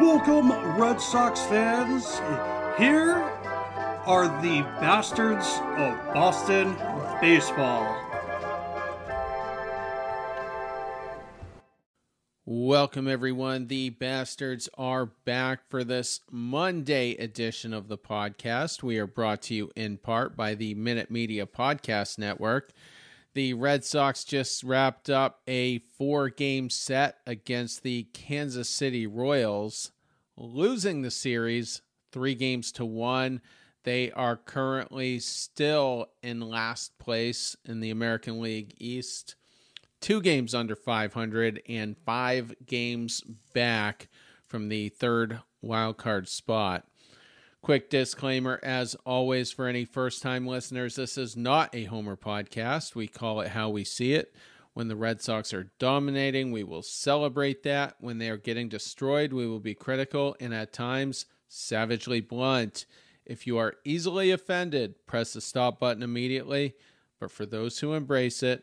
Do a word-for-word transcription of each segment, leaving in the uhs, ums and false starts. Welcome, Red Sox fans. Here are the Bastards of Boston Baseball. Welcome, everyone. The Bastards are back for this Monday edition of the podcast. We are brought to you in part by the Minute Media Podcast Network. The Red Sox just wrapped up a four-game set against the Kansas City Royals, losing the series three games to one. They are currently still in last place in the American League East, two games under five hundred and five games back from the third wildcard spot. Quick disclaimer, as always, for any first-time listeners, this is not a Homer podcast. We call it how we see it. When the Red Sox are dominating, we will celebrate that. When they are getting destroyed, we will be critical and at times savagely blunt. If you are easily offended, press the stop button immediately. But for those who embrace it,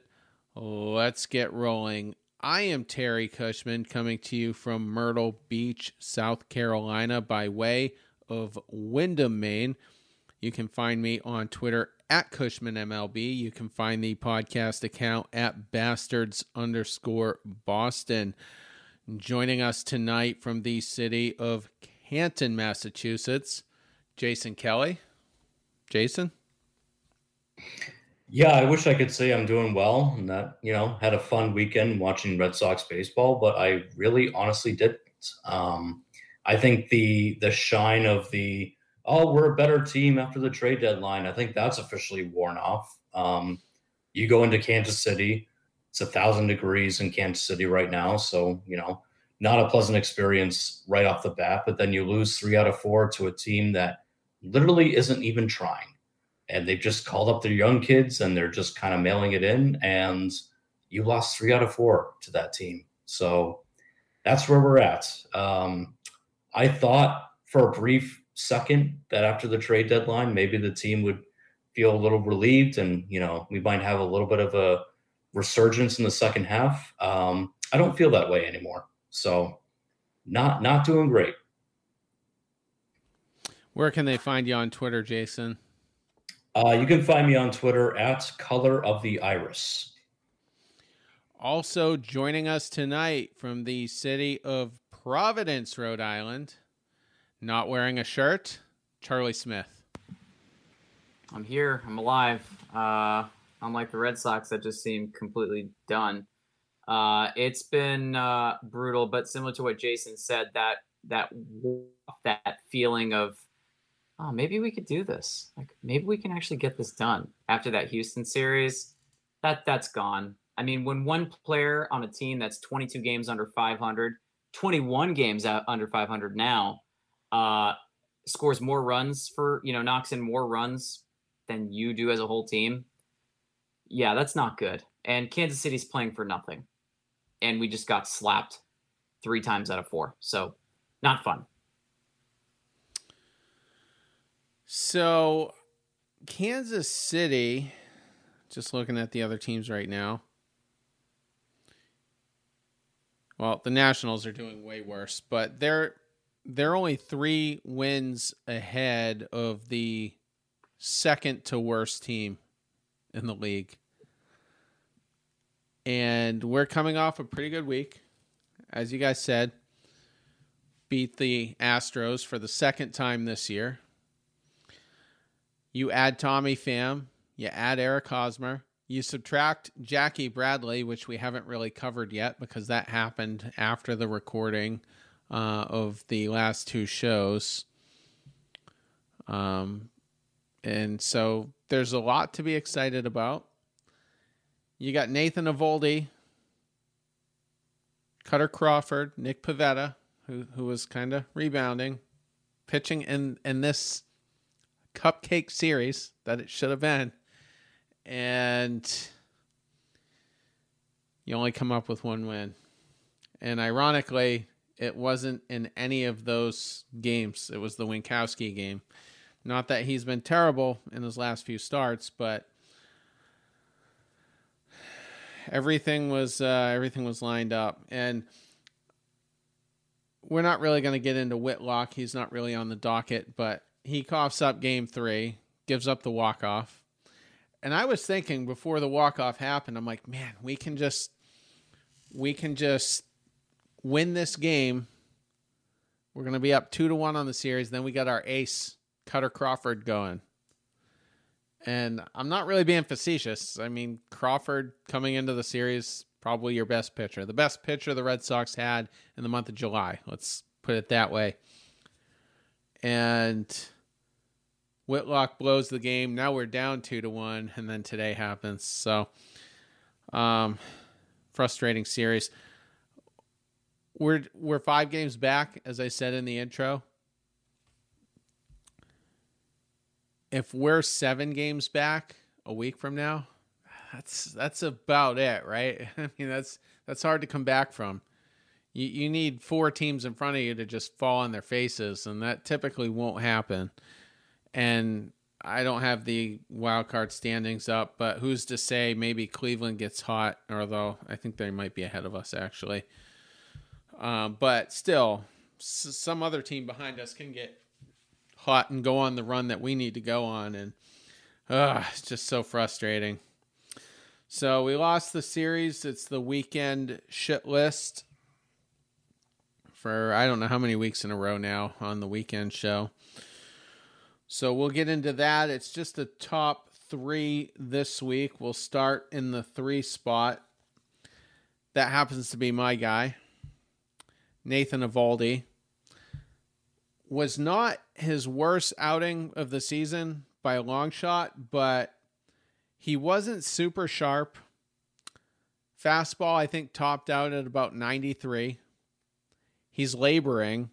let's get rolling. I am Terry Cushman, coming to you from Myrtle Beach, South Carolina, by way of Windham, Maine. You can find me on Twitter at Cushman M L B. You can find the podcast account at Bastards underscore Boston. Joining us tonight from the city of Canton, Massachusetts, Jason Kelly. Jason? Yeah, I wish I could say I'm doing well and that, you know, had a fun weekend watching Red Sox baseball, but I really honestly didn't. Um, I think the the shine of the, oh, we're a better team after the trade deadline, I think that's officially worn off. Um, you go into Kansas City, it's a thousand degrees in Kansas City right now. So, you know, not a pleasant experience right off the bat, but then you lose three out of four to a team that literally isn't even trying. And they've just called up their young kids and they're just kind of mailing it in. And you lost three out of four to that team. So that's where we're at. Um, I thought for a brief second that after the trade deadline, maybe the team would feel a little relieved and, you know, we might have a little bit of a resurgence in the second half. Um, I don't feel that way anymore. So not, not doing great. Where can they find you on Twitter, Jason? Uh, you can find me on Twitter at Color of the Iris. Also joining us tonight from the city of Providence, Rhode Island, not wearing a shirt, Charlie Smith. I'm here. I'm alive. Uh, unlike the Red Sox that just seemed completely done. Uh, it's been uh, brutal, but similar to what Jason said, that that that feeling of, oh, maybe we could do this. Like maybe we can actually get this done after that Houston series. That that's gone. I mean, when one player on a team that's twenty-two games under five hundred, twenty-one games out under five hundred now, Uh, scores more runs for, you know, knocks in more runs than you do as a whole team. Yeah, that's not good. And Kansas City's playing for nothing. And we just got slapped three times out of four. So not fun. So Kansas City, just looking at the other teams right now. Well, the Nationals are doing way worse, but they're They're only three wins ahead of the second to worst team in the league. And we're coming off a pretty good week. As you guys said, beat the Astros for the second time this year. You add Tommy Pham, you add Eric Hosmer, you subtract Jackie Bradley, which we haven't really covered yet because that happened after the recording Uh, of the last two shows. Um, and so there's a lot to be excited about. You got Nathan Eovaldi, Cutter Crawford, Nick Pivetta, who who was kind of rebounding, pitching in, in this cupcake series that it should have been. And you only come up with one win. And ironically, it wasn't in any of those games. It was the Winckowski game. Not that he's been terrible in his last few starts, but everything was uh, everything was lined up. And we're not really going to get into Whitlock. He's not really on the docket, but he coughs up game three, gives up the walk-off. And I was thinking before the walk-off happened, I'm like, man, we can just we can just win this game. We're going to be up two to one on the series. Then we got our ace, Cutter Crawford, going. And I'm not really being facetious. I mean, Crawford coming into the series, probably your best pitcher. The best pitcher the Red Sox had in the month of July. Let's put it that way. And Whitlock blows the game. Now we're down two to one. And then today happens. So um, frustrating series. We're, we're five games back, as I said in the intro. If we're seven games back a week from now, that's that's about it, right? I mean, that's that's hard to come back from. You you need four teams in front of you to just fall on their faces, and that typically won't happen. And I don't have the wild card standings up, but who's to say maybe Cleveland gets hot, although I think they might be ahead of us, actually. Uh, but still, s- some other team behind us can get hot and go on the run that we need to go on, and uh, it's just so frustrating. So we lost the series. It's the weekend shit list for I don't know how many weeks in a row now on the weekend show. So we'll get into that. It's just the top three this week. We'll start in the three spot. That happens to be my guy, Nathan Eovaldi. Was not his worst outing of the season by a long shot, but he wasn't super sharp. Fastball, I think, topped out at about ninety-three. He's laboring.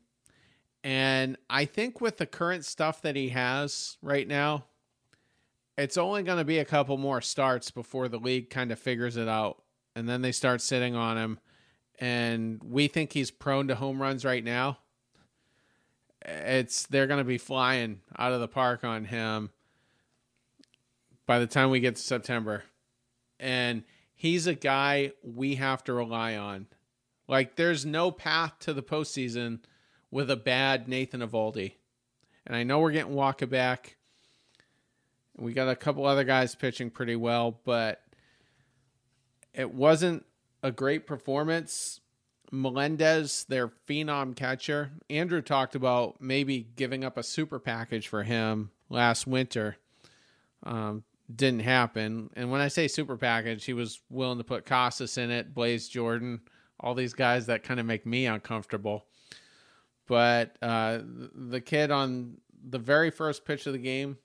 And I think with the current stuff that he has right now, it's only going to be a couple more starts before the league kind of figures it out. And then they start sitting on him. And we think he's prone to home runs right now. It's they're going to be flying out of the park on him by the time we get to September. And he's a guy we have to rely on. Like, there's no path to the postseason with a bad Nathan Eovaldi. And I know we're getting Waka back. We got a couple other guys pitching pretty well, but it wasn't a great performance. Melendez, their phenom catcher, Andrew talked about maybe giving up a super package for him last winter. Um, didn't happen. And when I say super package, he was willing to put Casas in it, Blaze Jordan, all these guys that kind of make me uncomfortable. But uh, the kid on the very first pitch of the game,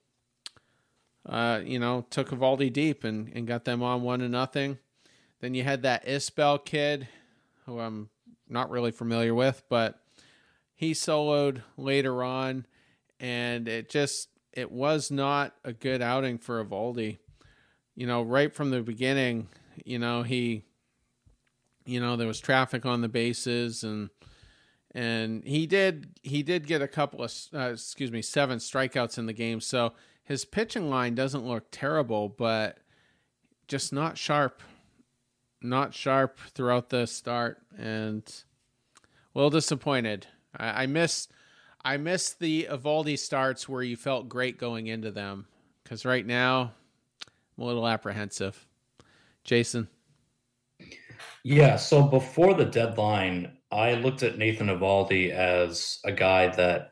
uh, you know, took Eovaldi deep and, and got them on one to nothing. Then you had that Isbell kid, who I'm not really familiar with, but he soloed later on, and it just, it was not a good outing for Eovaldi. You know, right from the beginning, you know, he, you know, there was traffic on the bases, and, and he did, he did get a couple of, uh, excuse me, seven strikeouts in the game. So his pitching line doesn't look terrible, but just not sharp. Not sharp throughout the start, and a little disappointed. I, I miss, I miss the Eovaldi starts where you felt great going into them. Because right now, I'm a little apprehensive. Jason, yeah. So before the deadline, I looked at Nathan Eovaldi as a guy that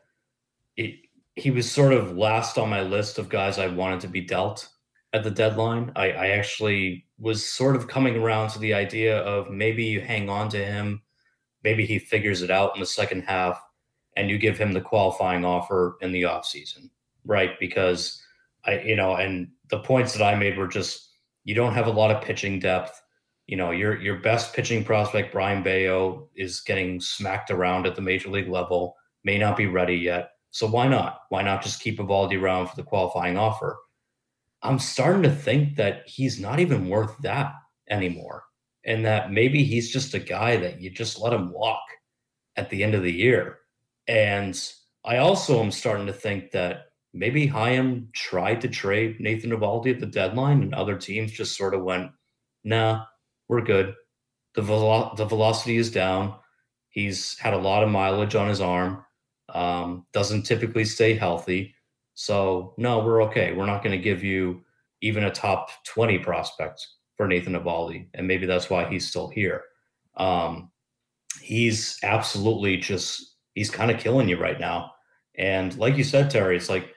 it, he was sort of last on my list of guys I wanted to be dealt at the deadline. I, I actually. was sort of coming around to the idea of maybe you hang on to him, maybe he figures it out in the second half, and you give him the qualifying offer in the offseason, right? Because, I, you know, and the points that I made were just, you don't have a lot of pitching depth. You know, your your best pitching prospect, Brian Bayo, is getting smacked around at the major league level, may not be ready yet. So why not? Why not just keep Eovaldi around for the qualifying offer? I'm starting to think that he's not even worth that anymore, and that maybe he's just a guy that you just let him walk at the end of the year. And I also am starting to think that maybe Chaim tried to trade Nathan Eovaldi at the deadline, and other teams just sort of went, nah, we're good. The, velo- the velocity is down. He's had a lot of mileage on his arm, um, doesn't typically stay healthy. So, no, we're okay. We're not going to give you even a top twenty prospect for Nathan Eovaldi, and maybe that's why he's still here. Um, he's absolutely just – he's kind of killing you right now. And like you said, Terry, it's like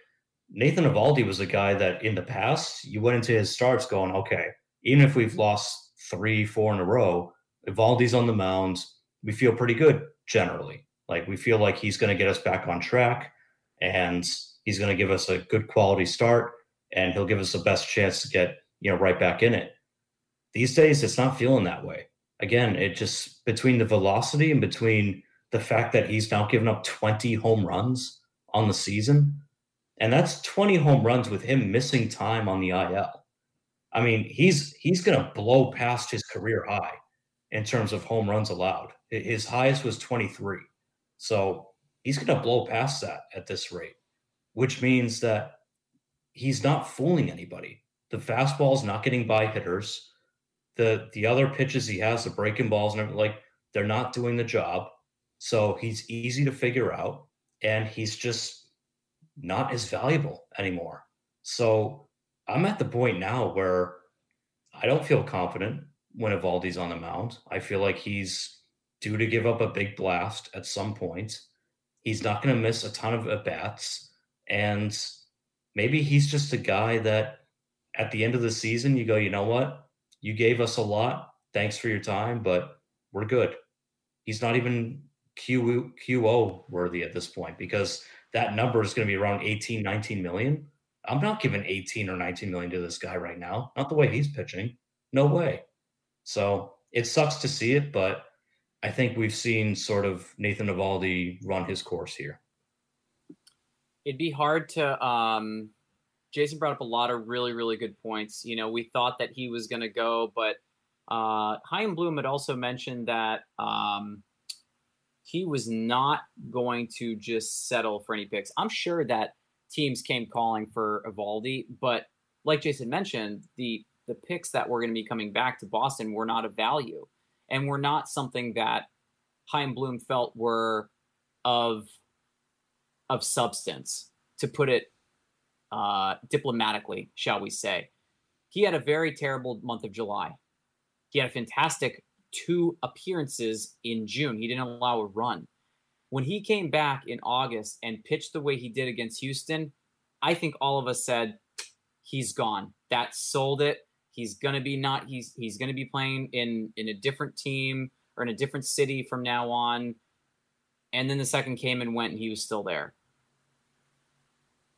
Nathan Eovaldi was a guy that in the past you went into his starts going, okay, even if we've lost three, four in a row, Eovaldi's on the mound, we feel pretty good generally. Like we feel like he's going to get us back on track, and – he's going to give us a good quality start, and he'll give us the best chance to get, you know, right back in it. These days, it's not feeling that way. Again, it just, between the velocity and between the fact that he's now given up twenty home runs on the season, and that's twenty home runs with him missing time on the I L. I mean, he's he's going to blow past his career high in terms of home runs allowed. His highest was twenty-three. So he's going to blow past that at this rate, which means that he's not fooling anybody. The fastball is not getting by hitters. The the other pitches he has, the breaking balls and everything, like, they're not doing the job. So he's easy to figure out, and he's just not as valuable anymore. So I'm at the point now where I don't feel confident when Eovaldi's on the mound. I feel like he's due to give up a big blast at some point. He's not going to miss a ton of at-bats. And maybe he's just a guy that at the end of the season, you go, you know what? You gave us a lot. Thanks for your time, but we're good. He's not even Q O worthy at this point, because that number is going to be around eighteen, nineteen million. I'm not giving eighteen or nineteen million to this guy right now. Not the way he's pitching. No way. So it sucks to see it, but I think we've seen sort of Nathan Eovaldi run his course here. It'd be hard to um, – Jason brought up a lot of really, really good points. You know, we thought that he was going to go, but uh, Chaim Bloom had also mentioned that um, he was not going to just settle for any picks. I'm sure that teams came calling for Eovaldi, but like Jason mentioned, the, the picks that were going to be coming back to Boston were not of value, and were not something that Chaim Bloom felt were of – of substance, to put it uh, diplomatically, shall we say. He had a very terrible month of July. He had a fantastic two appearances in June. He didn't allow a run. When he came back in August and pitched the way he did against Houston, I think all of us said, he's gone. That sold it. He's going to be not, he's, he's going to be playing in, in a different team or in a different city from now on. And then the second came and went, and he was still there.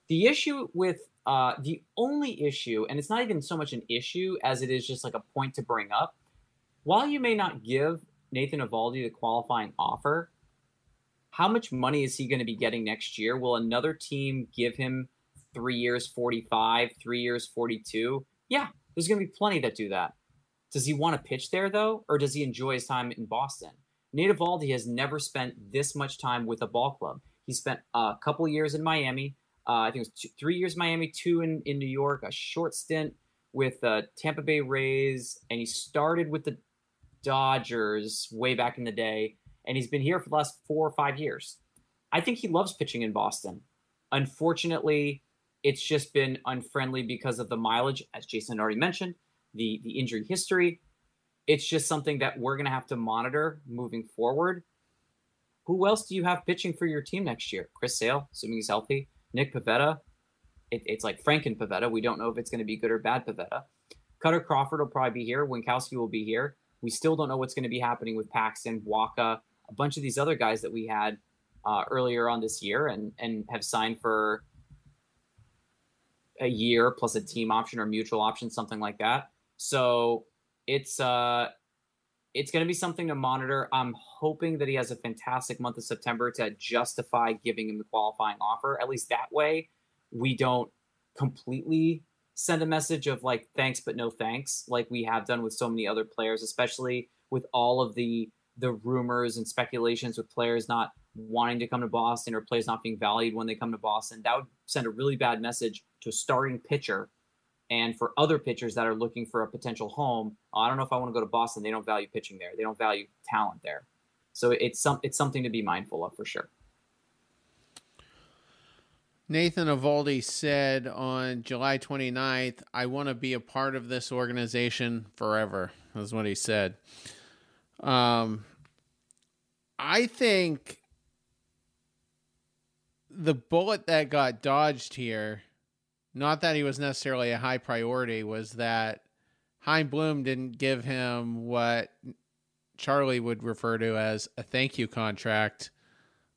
The issue with uh, the only issue, and it's not even so much an issue as it is just like a point to bring up. While you may not give Nathan Eovaldi the qualifying offer, how much money is he going to be getting next year? Will another team give him three years, forty-five, three years, forty-two? Yeah, there's going to be plenty that do that. Does he want to pitch there though, or does he enjoy his time in Boston? Nate Eovaldi has never spent this much time with a ball club. He spent a couple years in Miami. Uh, I think it was two, three years in Miami, two in, in New York, a short stint with uh, Tampa Bay Rays, and he started with the Dodgers way back in the day, and he's been here for the last four or five years. I think he loves pitching in Boston. Unfortunately, it's just been unfriendly because of the mileage, as Jason already mentioned, the, the injury history. It's just something that we're going to have to monitor moving forward. Who else do you have pitching for your team next year? Chris Sale, assuming he's healthy. Nick Pivetta. It, it's like Franken Pivetta. We don't know if it's going to be good or bad Pivetta. Cutter Crawford will probably be here. Winckowski will be here. We still don't know what's going to be happening with Paxton, Waka, a bunch of these other guys that we had uh, earlier on this year and, and have signed for a year plus a team option or mutual option, something like that. So... It's uh, it's going to be something to monitor. I'm hoping that he has a fantastic month of September to justify giving him the qualifying offer. At least that way, we don't completely send a message of like, thanks, but no thanks, like we have done with so many other players, especially with all of the, the rumors and speculations with players not wanting to come to Boston or players not being valued when they come to Boston. That would send a really bad message to a starting pitcher. And for other pitchers that are looking for a potential home, oh, I don't know if I want to go to Boston. They don't value pitching there. They don't value talent there. So it's some, it's something to be mindful of for sure. Nathan Eovaldi said on July twenty-ninth, I want to be a part of this organization forever. That's what he said. Um, I think the bullet that got dodged here, not that he was necessarily a high priority, was that Chaim Bloom didn't give him what Charlie would refer to as a thank you contract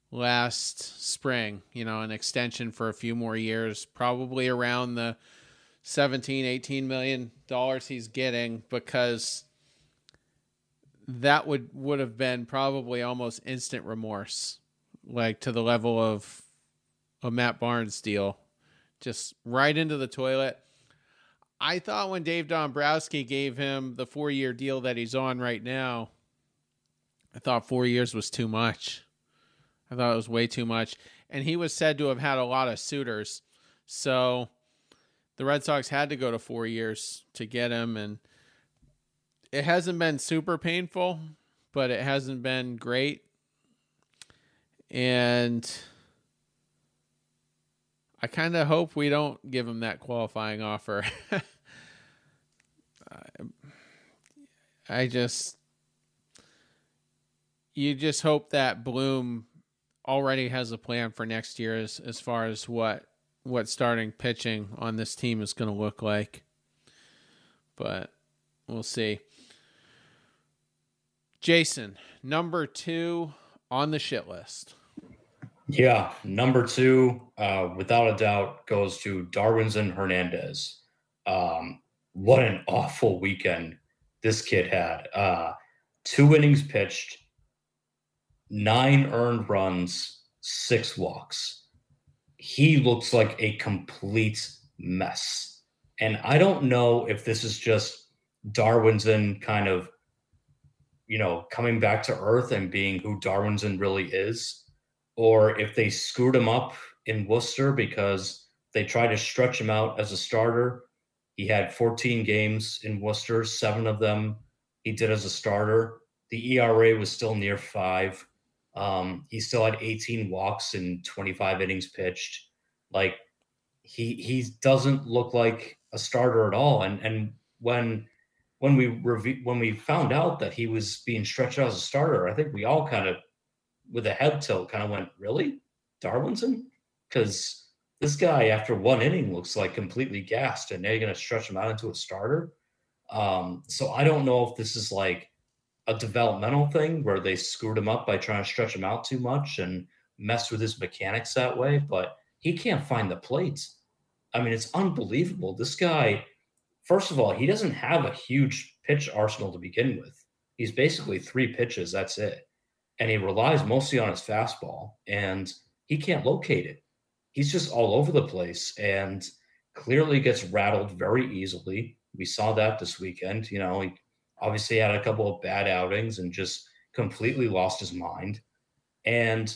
last spring, you know, an extension for a few more years, probably around the seventeen, eighteen million dollars he's getting, because that would, would have been probably almost instant remorse, like to the level of a Matt Barnes deal. Just right into the toilet. I thought when Dave Dombrowski gave him the four-year deal that he's on right now, I thought four years was too much. I thought it was way too much. And he was said to have had a lot of suitors. So the Red Sox had to go to four years to get him. And it hasn't been super painful, but it hasn't been great. And I kind of hope we don't give him that qualifying offer. I just, you just hope that Bloom already has a plan for next year as, as far as what, what starting pitching on this team is going to look like, but we'll see. Jason, number two on the shit list. Yeah, number two, uh, without a doubt, goes to Darwinzon Hernandez. Um, what an awful weekend this kid had. Uh, two innings pitched, nine earned runs, six walks. He looks like a complete mess. And I don't know if this is just Darwinzon kind of, you know, coming back to earth and being who Darwinzon really is, or if they screwed him up in Worcester because they tried to stretch him out as a starter. He had fourteen games in Worcester, seven of them he did as a starter. The E R A was still near five. Um, he still had eighteen walks and twenty-five innings pitched. Like he he doesn't look like a starter at all. And and when when we rev- when we found out that he was being stretched out as a starter, I think we all kind of, with a head tilt, kind of went, really? Darwinzon? Because this guy, after one inning, looks like completely gassed, and they're going to stretch him out into a starter. Um, so I don't know if this is like a developmental thing where they screwed him up by trying to stretch him out too much and messed with his mechanics that way, but he can't find the plate. I mean, it's unbelievable. This guy, first of all, he doesn't have a huge pitch arsenal to begin with. He's basically three pitches, that's it. And he relies mostly on his fastball, and he can't locate it. He's just all over the place and clearly gets rattled very easily. We saw that this weekend. You know, he obviously had a couple of bad outings and just completely lost his mind. And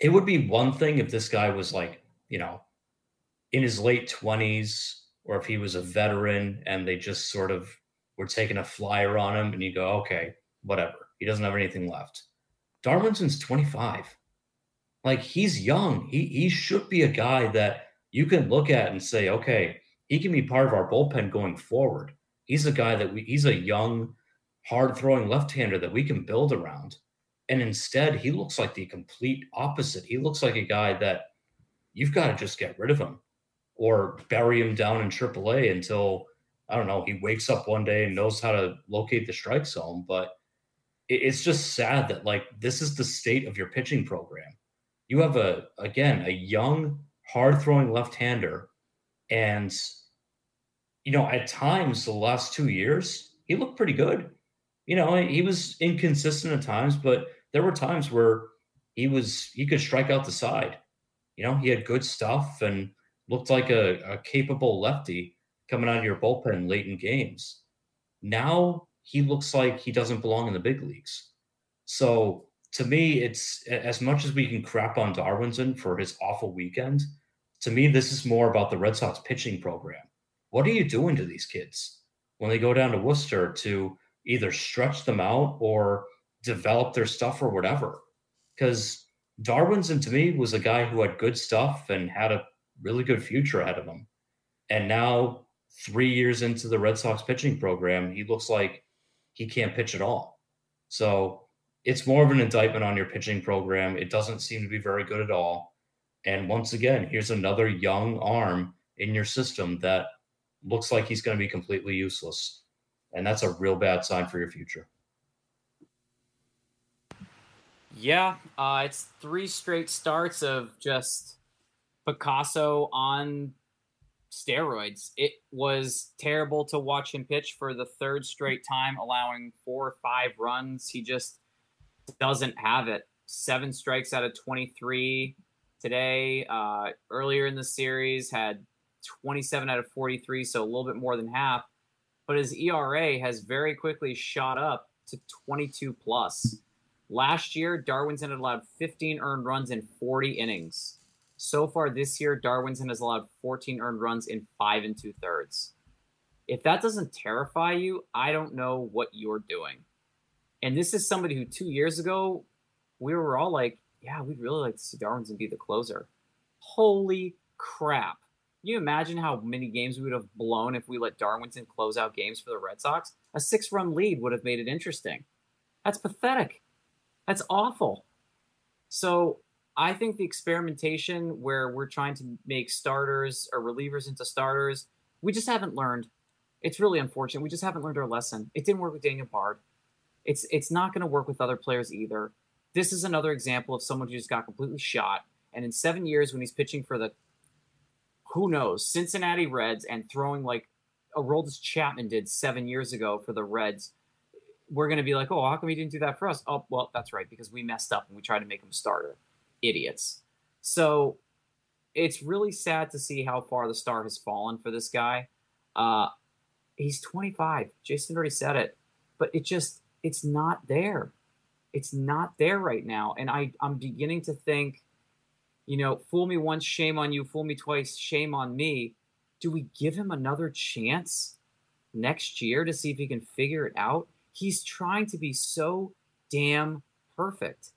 it would be one thing if this guy was like, you know, in his late twenties, or if he was a veteran and they just sort of were taking a flyer on him and you go, okay, whatever. He doesn't have anything left. Darwinzon's twenty-five. Like, he's young. He he should be a guy that you can look at and say, okay, he can be part of our bullpen going forward. He's a guy that we, he's a young, hard-throwing left-hander that we can build around. And instead, he looks like the complete opposite. He looks like a guy that you've got to just get rid of him or bury him down in triple A until, I don't know, he wakes up one day and knows how to locate the strike zone. But it's just sad that, like, this is the state of your pitching program. You have, a again, a young, hard-throwing left-hander. And, you know, at times the last two years, he looked pretty good. you know, he was inconsistent at times, but there were times where he was, he could strike out the side. You know, he had good stuff and looked like a, a capable lefty coming out of your bullpen late in games. Now he looks like he doesn't belong in the big leagues. So to me, it's as much as we can crap on Darwinzon for his awful weekend. To me, this is more about the Red Sox pitching program. What are you doing to these kids when they go down to Worcester to either stretch them out or develop their stuff or whatever? Because Darwinzon, to me, was a guy who had good stuff and had a really good future ahead of him. And now, three years into the Red Sox pitching program, he looks like he can't pitch at all. So it's more of an indictment on your pitching program. It doesn't seem to be very good at all. And once again, here's another young arm in your system that looks like he's going to be completely useless. And that's a real bad sign for your future. Yeah, uh, it's three straight starts of just Picasso on steroids. It was terrible to watch him pitch for the third straight time, allowing four or five runs. He just doesn't have it. Seven strikes out of twenty-three today. Uh, earlier in the series, had twenty-seven out of forty-three, so a little bit more than half. But his E R A has very quickly shot up to twenty-two plus. Last year, Darwinzon had allowed fifteen earned runs in forty innings. So far this year, Darwinzon has allowed fourteen earned runs in five and two thirds. If that doesn't terrify you, I don't know what you're doing. And this is somebody who two years ago, we were all like, yeah, we'd really like to see Darwinzon be the closer. Holy crap. Can you imagine how many games we would have blown if we let Darwinzon close out games for the Red Sox? A six-run lead would have made it interesting. That's pathetic. That's awful. So I think the experimentation where we're trying to make starters or relievers into starters, we just haven't learned. It's really unfortunate. We just haven't learned our lesson. It didn't work with Daniel Bard. It's it's not going to work with other players either. This is another example of someone who just got completely shot. And in seven years when he's pitching for the, who knows, Cincinnati Reds and throwing like Aroldis Chapman did seven years ago for the Reds, we're going to be like, oh, how come he didn't do that for us? Oh, well, that's right, because we messed up and we tried to make him a starter. Idiots. So it's really sad to see how far the star has fallen for this guy. Uh, he's twenty-five. Jason already said it. But it just, it's not there. It's not there right now. And I, I'm beginning to think, you know, fool me once, shame on you. Fool me twice, shame on me. Do we give him another chance next year to see if he can figure it out? He's trying to be so damn perfect.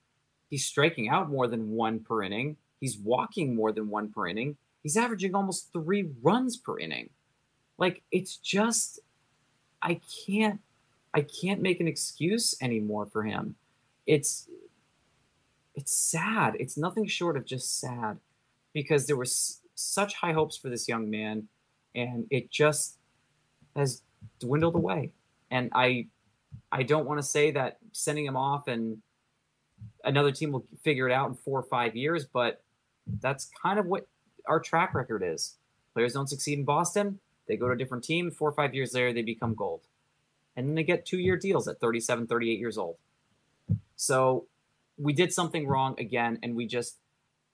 He's striking out more than one per inning. He's walking more than one per inning. He's averaging almost three runs per inning. Like, it's just, I can't, I can't make an excuse anymore for him. It's, it's sad. It's nothing short of just sad, because there were such high hopes for this young man, and it just has dwindled away. And I, I don't want to say that sending him off and another team will figure it out in four or five years, but that's kind of what our track record is. Players don't succeed in Boston. They go to a different team. Four or five years later, they become gold. And then they get two-year deals at thirty-seven, thirty-eight years old. So we did something wrong again, and we just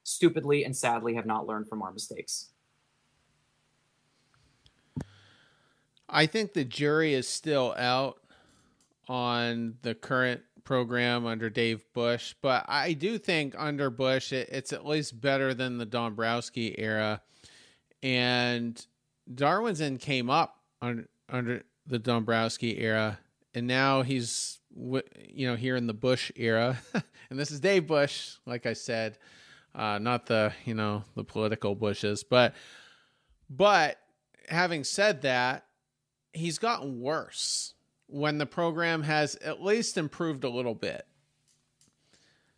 stupidly and sadly have not learned from our mistakes. I think the jury is still out on the current program under Dave Bush, but I do think under Bush it, it's at least better than the Dombrowski era. And Darwinzon came up on, under the Dombrowski era, and now he's, you know, here in the Bush era. And this is Dave Bush, like I said, uh, not the, you know, the political Bushes, but but having said that, he's gotten worse when the program has at least improved a little bit.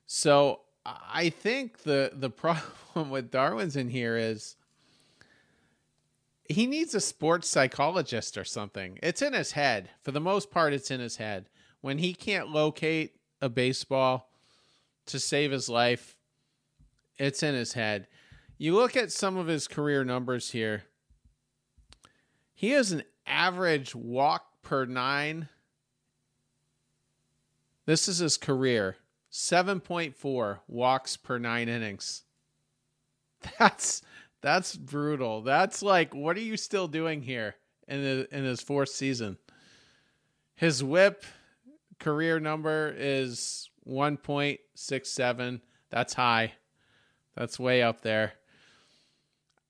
So I think the, the problem with Darwinzon here is he needs a sports psychologist or something. It's in his head. For the most part, it's in his head. When he can't locate a baseball to save his life, it's in his head. You look at some of his career numbers here. He has an average walk per nine This is his career. seven point four walks per nine innings. That's that's brutal. That's like, what are you still doing here in the, in his fourth season? His whip career number is one point six seven. That's high. That's way up there.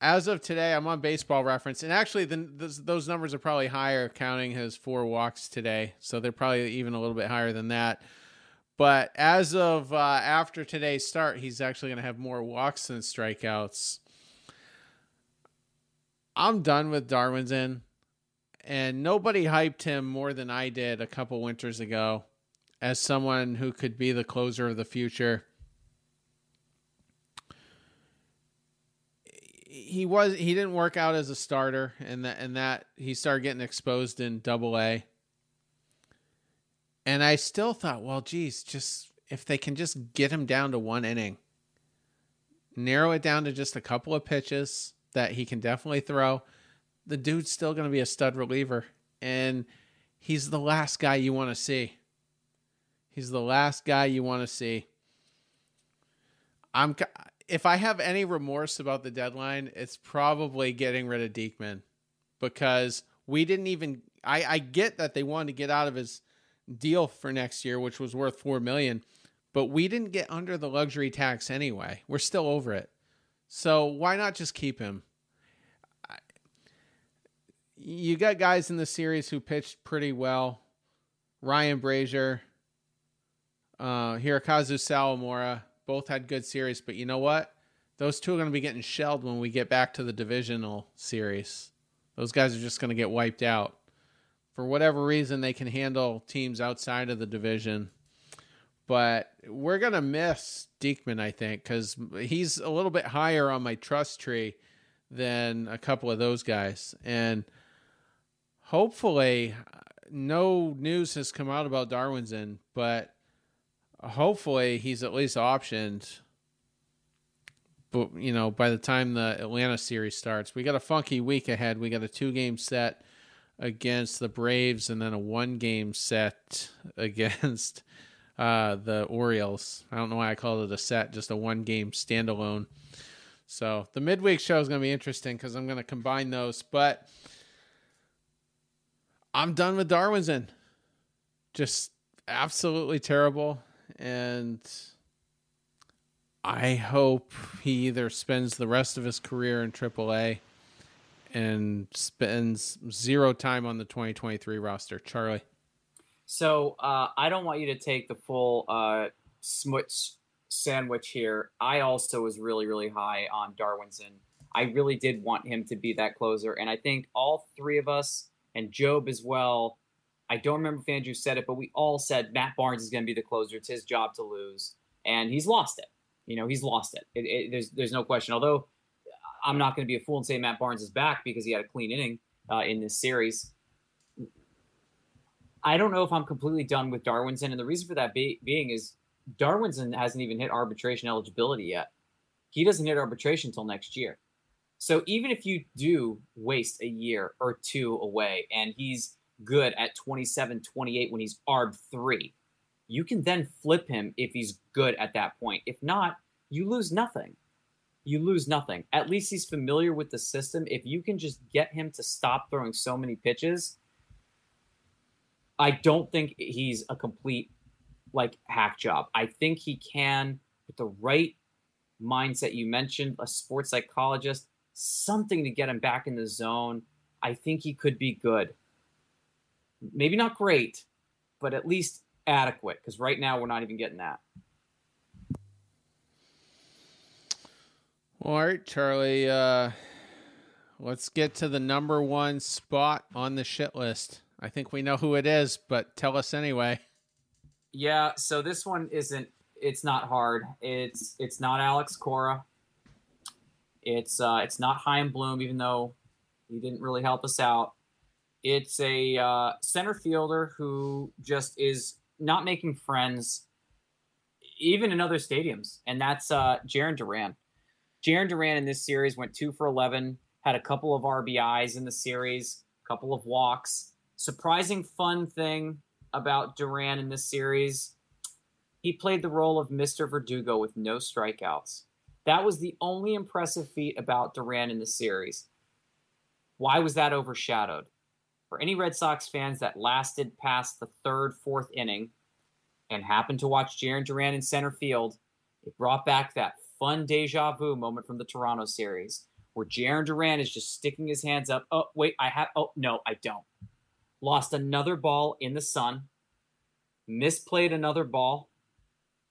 As of today, I'm on Baseball Reference, and actually the, those, those numbers are probably higher counting his four walks today, so they're probably even a little bit higher than that. But as of uh, after today's start, he's actually going to have more walks than strikeouts. I'm done with Darwinzon, and nobody hyped him more than I did a couple winters ago as someone who could be the closer of the future. He was he didn't work out as a starter, and that and that he started getting exposed in Double A. And I still thought, well, geez, just if they can just get him down to one inning, narrow it down to just a couple of pitches that he can definitely throw, the dude's still going to be a stud reliever. And he's the last guy you want to see. He's the last guy you want to see. I'm if I have any remorse about the deadline, it's probably getting rid of Diekman, because we didn't even, I, I get that they wanted to get out of his deal for next year, which was worth four million dollars, but we didn't get under the luxury tax anyway. We're still over it. So why not just keep him? You got guys in the series who pitched pretty well. Ryan Brazier, uh, Hirokazu Sawamura, both had good series, but you know what? Those two are going to be getting shelled when we get back to the divisional series. Those guys are just going to get wiped out. For whatever reason, they can handle teams outside of the division. But we're going to miss Diekman, I think, because he's a little bit higher on my trust tree than a couple of those guys. And hopefully, no news has come out about Darwinzon, but hopefully he's at least optioned. But, you know, by the time the Atlanta series starts, we got a funky week ahead. We got a two-game set against the Braves, and then a one-game set against uh, the Orioles. I don't know why I called it a set, just a one-game standalone. So the midweek show is going to be interesting because I'm going to combine those. But I'm done with Darwinzon. Just absolutely terrible. And I hope he either spends the rest of his career in triple A and spends zero time on the twenty twenty-three roster. Charlie. So uh, I don't want you to take the full uh, smuts sandwich here. I also was really, really high on Darwinzon. I really did want him to be that closer. And I think all three of us, and Job as well, I don't remember if Andrew said it, but we all said Matt Barnes is going to be the closer. It's his job to lose. And he's lost it. You know, he's lost it. it, it there's, there's no question. Although, I'm not going to be a fool and say Matt Barnes is back because he had a clean inning uh, in this series. I don't know if I'm completely done with Darwinzon. And the reason for that be- being is Darwinzon hasn't even hit arbitration eligibility yet. He doesn't hit arbitration until next year. So even if you do waste a year or two away and he's good at twenty-seven, twenty-eight when he's arb three, you can then flip him if he's good at that point. If not, you lose nothing. You lose nothing. At least he's familiar with the system. If you can just get him to stop throwing so many pitches, I don't think he's a complete like hack job. I think he can, with the right mindset you mentioned, a sports psychologist, something to get him back in the zone. I think he could be good. Maybe not great, but at least adequate, because right now we're not even getting that. All right, Charlie, uh, let's get to the number one spot on the shit list. I think we know who it is, but tell us anyway. Yeah, so this one isn't, it's not hard. It's it's not Alex Cora. It's uh, it's not Chaim Bloom, even though he didn't really help us out. It's a uh, center fielder who just is not making friends, even in other stadiums, and that's uh, Jarren Duran. Jarren Duran in this series went two for eleven, had a couple of R B Is in the series, a couple of walks. Surprising fun thing about Duran in this series he played the role of Mister Verdugo with no strikeouts. That was the only impressive feat about Duran in the series. Why was that overshadowed? For any Red Sox fans that lasted past the third, fourth inning and happened to watch Jarren Duran in center field, it brought back that fun deja vu moment from the Toronto series where Jarren Duran is just sticking his hands up. Oh, wait, I have, oh, no, I don't. Lost another ball in the sun, misplayed another ball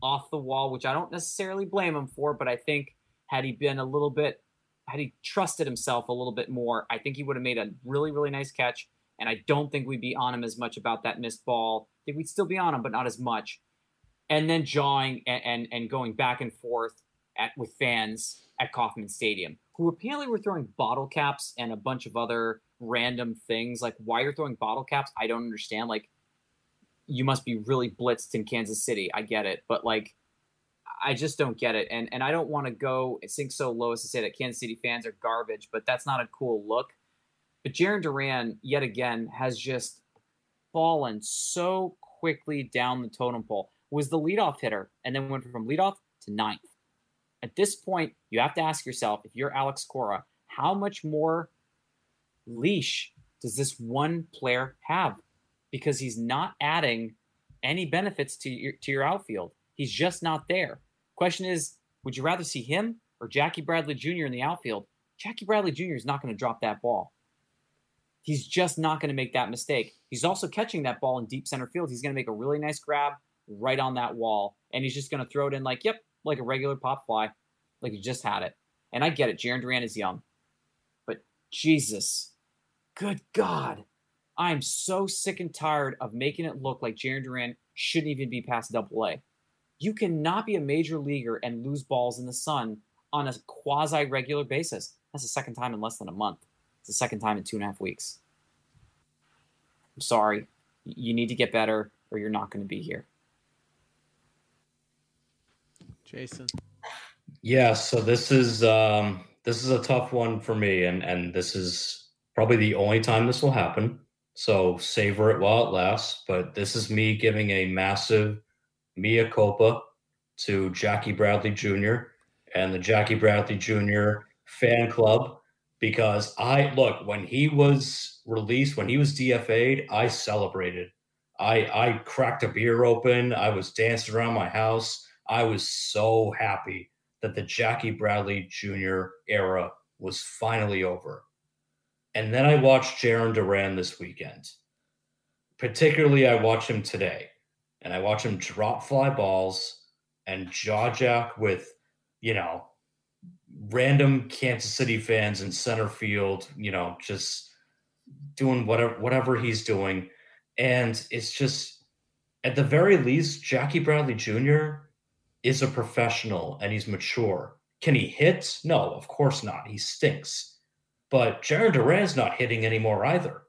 off the wall, which I don't necessarily blame him for, but I think had he been a little bit, had he trusted himself a little bit more, I think he would have made a really, really nice catch. And I don't think we'd be on him as much about that missed ball. I think we'd still be on him, but not as much. And then jawing and, and, and going back and forth at, with fans at Kauffman Stadium, who apparently were throwing bottle caps and a bunch of other random things. Like, why you're throwing bottle caps, I don't understand. Like, you must be really blitzed in Kansas City. I get it. But, like, I just don't get it. And and I don't want to go and sink so low as to say that Kansas City fans are garbage, but that's not a cool look. But Jarren Duran, yet again, has just fallen so quickly down the totem pole. Was the leadoff hitter and then went from leadoff to ninth. At this point, you have to ask yourself, if you're Alex Cora, how much more leash does this one player have? Because he's not adding any benefits to your, to your outfield. He's just not there. Question is, would you rather see him or Jackie Bradley Junior in the outfield? Jackie Bradley Junior is not going to drop that ball. He's just not going to make that mistake. He's also catching that ball in deep center field. He's going to make a really nice grab right on that wall, and he's just going to throw it in like, yep, like a regular pop fly, like he just had it. And I get it. Jarren Duran is young. But Jesus, good God, I'm so sick and tired of making it look like Jarren Duran shouldn't even be past double A. You cannot be a major leaguer and lose balls in the sun on a quasi-regular basis. That's the second time in less than a month. It's the second time in two and a half weeks. I'm sorry. You need to get better or you're not going to be here. Jason. Yeah, so this is um, this is a tough one for me, and, and this is probably the only time this will happen. So savor it while it lasts. But this is me giving a massive mea culpa to Jackie Bradley Junior and the Jackie Bradley Junior fan club, because I look, when he was released, when he was D F A'd, I celebrated. I, I cracked a beer open. I was dancing around my house. I was so happy that the Jackie Bradley Junior era was finally over. And then I watched Jarren Duran this weekend. Particularly, I watched him today. And I watch him drop fly balls and jaw jack with, you know, random Kansas City fans in center field, you know, just doing whatever whatever he's doing. And it's just, at the very least, Jackie Bradley Junior is a professional and he's mature. Can he hit? No, of course not. He stinks. But Jarren Duran's not hitting anymore either.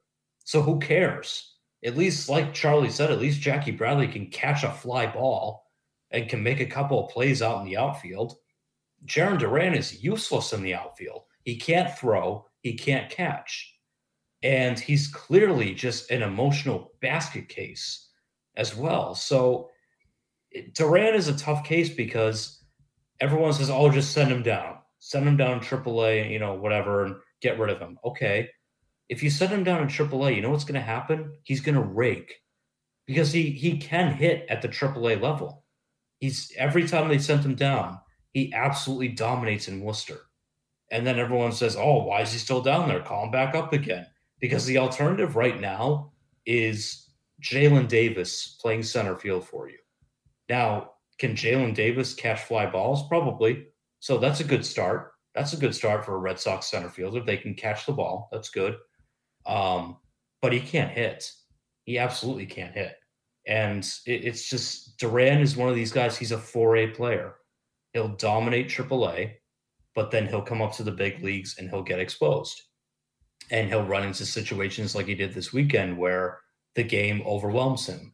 So who cares? At least, like Charlie said, at least Jackie Bradley can catch a fly ball and can make a couple of plays out in the outfield. Jarren Duran is useless in the outfield. He can't throw. He can't catch. And he's clearly just an emotional basket case as well. So Duran is a tough case because everyone says, oh, just send him down. Send him down triple A, you know, whatever, and get rid of him. Okay. If you set him down in triple A, you know what's going to happen? He's going to rake because he he can hit at the triple A level. He's every time they sent him down, he absolutely dominates in Worcester. And then everyone says, oh, why is he still down there? Call him back up again. Because the alternative right now is Jalen Davis playing center field for you. Now, can Jalen Davis catch fly balls? Probably. So that's a good start. That's a good start for a Red Sox center fielder. They can catch the ball. That's good. Um, but he can't hit. He absolutely can't hit. And it, it's just, Duran is one of these guys. He's a four A player. He'll dominate triple A, but then he'll come up to the big leagues and he'll get exposed. And he'll run into situations like he did this weekend where the game overwhelms him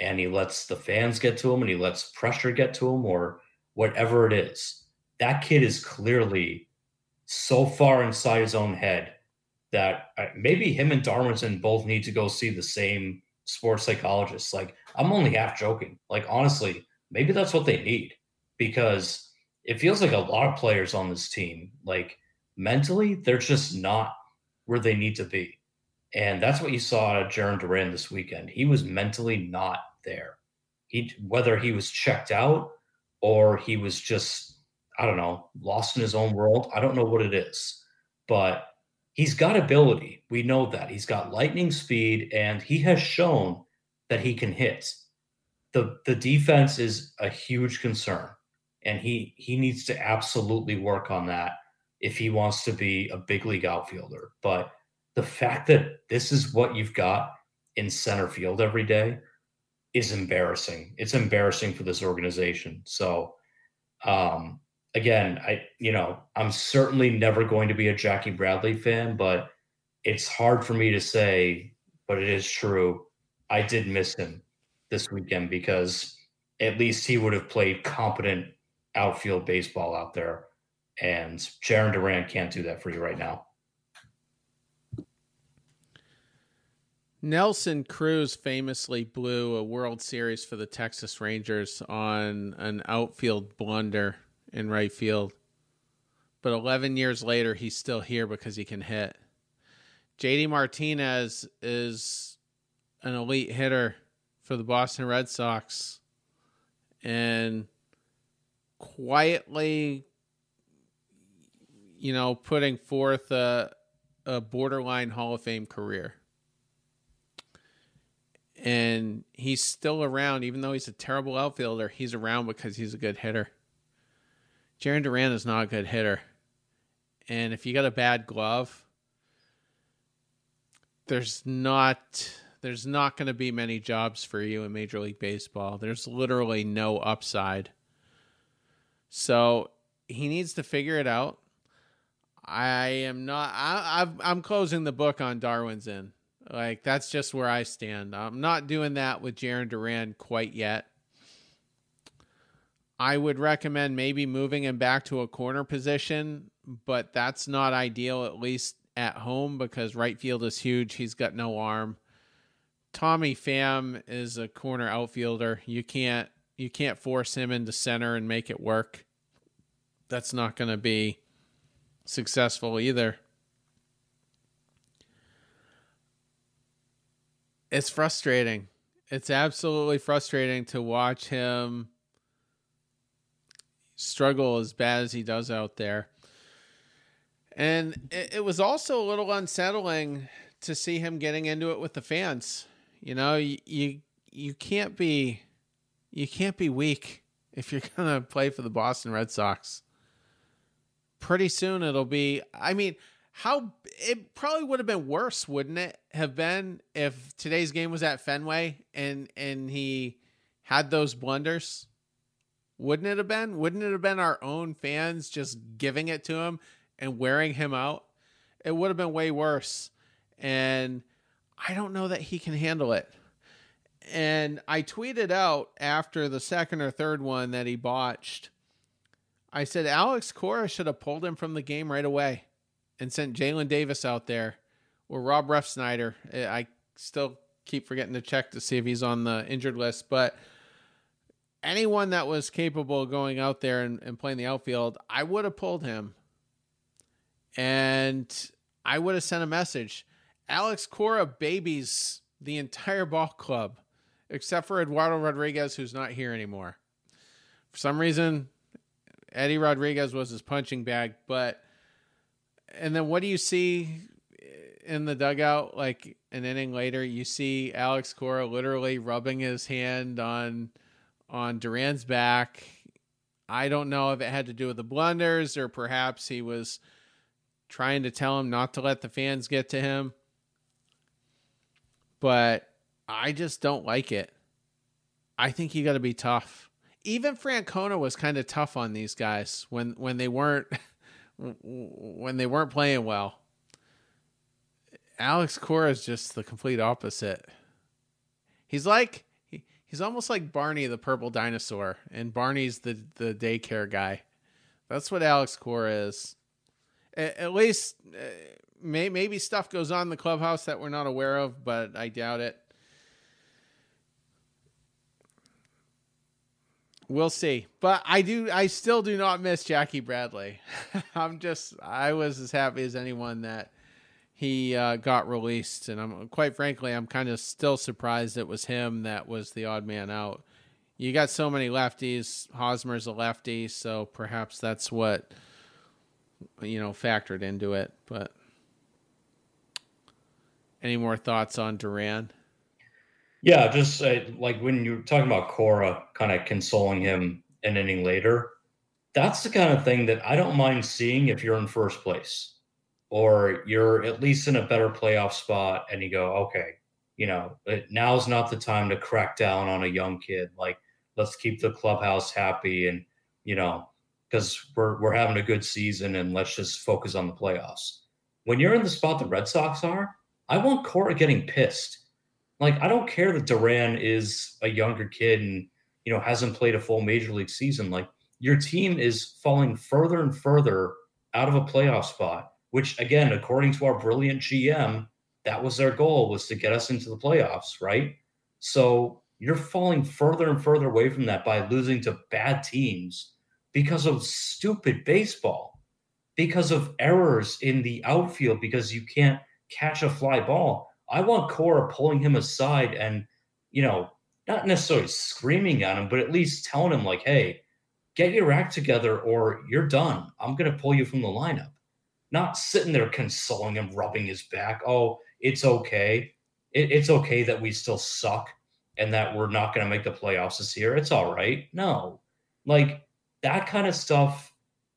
and he lets the fans get to him and he lets pressure get to him or whatever it is. That kid is clearly so far inside his own head that maybe him and Darwinzon both need to go see the same sports psychologist. Like, I'm only half joking. Like, honestly, maybe that's what they need, because it feels like a lot of players on this team, like mentally, they're just not where they need to be. And that's what you saw at Jarren Duran this weekend. He was mentally not there. He, whether he was checked out or he was just, I don't know, lost in his own world. I don't know what it is, but he's got ability. We know that he's got lightning speed, and he has shown that he can hit. The the defense is a huge concern, and he, he needs to absolutely work on that if he wants to be a big league outfielder. But the fact that this is what you've got in center field every day is embarrassing. It's embarrassing for this organization. So, um, again, I, you know, I'm certainly never going to be a Jackie Bradley fan, but it's hard for me to say, but it is true. I did miss him this weekend, because at least he would have played competent outfield baseball out there. And Jarren Duran can't do that for you right now. Nelson Cruz famously blew a World Series for the Texas Rangers on an outfield blunder in right field. But eleven years later, he's still here because he can hit. J D Martinez is an elite hitter for the Boston Red Sox, and quietly, you know, putting forth a, a borderline Hall of Fame career. And he's still around, even though he's a terrible outfielder. He's around because he's a good hitter. Jarren Duran is not a good hitter. And if you got a bad glove, there's not there's not going to be many jobs for you in Major League Baseball. There's literally no upside. So he needs to figure it out. I am not I I've, I'm closing the book on Darwinzon. Like, that's just where I stand. I'm not doing that with Jarren Duran quite yet. I would recommend maybe moving him back to a corner position, but that's not ideal, at least at home, because right field is huge. He's got no arm. Tommy Pham is a corner outfielder. You can't you can't force him into center and make it work. That's not going to be successful either. It's frustrating. It's absolutely frustrating to watch him struggle as bad as he does out there. And it, it was also a little unsettling to see him getting into it with the fans. You know, you, you, you can't be, you can't be weak if you're going to play for the Boston Red Sox. Pretty soon it'll be, I mean, How it probably would have been worse, wouldn't it have been, if today's game was at Fenway and and he had those blunders? Wouldn't it have been? Wouldn't it have been our own fans just giving it to him and wearing him out? It would have been way worse. And I don't know that he can handle it. And I tweeted out after the second or third one that he botched. I said, Alex Cora should have pulled him from the game right away and sent Jalen Davis out there, or Rob Refsnyder. I still keep forgetting to check to see if he's on the injured list, but anyone that was capable of going out there and, and playing the outfield, I would have pulled him. And I would have sent a message. Alex Cora babies the entire ball club, except for Eduardo Rodriguez, who's not here anymore. For some reason, Eddie Rodriguez was his punching bag, but... And then what do you see in the dugout? Like an inning later, you see Alex Cora literally rubbing his hand on on Duran's back. I don't know if it had to do with the blunders, or perhaps he was trying to tell him not to let the fans get to him. But I just don't like it. I think you got to be tough. Even Francona was kind of tough on these guys when when they weren't... when they weren't playing well. Alex Cora is just the complete opposite. He's like, he, he's almost like Barney, the purple dinosaur, and Barney's the, the daycare guy. That's what Alex Cora is. At, at least uh, may, maybe stuff goes on in the clubhouse that we're not aware of, but I doubt it. We'll see. But I do, I still do not miss Jackie Bradley. I'm just, I was as happy as anyone that he uh, got released. And I'm quite frankly, I'm kind of still surprised it was him that was the odd man out. You got so many lefties. Hosmer's a lefty, so perhaps that's what, you know, factored into it. But any more thoughts on Duran? Yeah, just uh, like when you were talking about Cora kind of consoling him an inning later, that's the kind of thing that I don't mind seeing if you're in first place or you're at least in a better playoff spot and you go, okay, you know, now's not the time to crack down on a young kid. Like, let's keep the clubhouse happy and, you know, because we're, we're having a good season and let's just focus on the playoffs. When you're in the spot the Red Sox are, I want Cora getting pissed. Like, I don't care that Duran is a younger kid and, you know, hasn't played a full major league season. Like, your team is falling further and further out of a playoff spot, which, again, according to our brilliant G M, that was their goal, was to get us into the playoffs, right? So you're falling further and further away from that by losing to bad teams because of stupid baseball, because of errors in the outfield, because you can't catch a fly ball. I want Cora pulling him aside and, you know, not necessarily screaming at him, but at least telling him, like, hey, get your act together or you're done. I'm going to pull you from the lineup. Not sitting there consoling him, rubbing his back. Oh, it's okay. It, it's okay that we still suck and that we're not going to make the playoffs this year. It's all right. No. Like, that kind of stuff.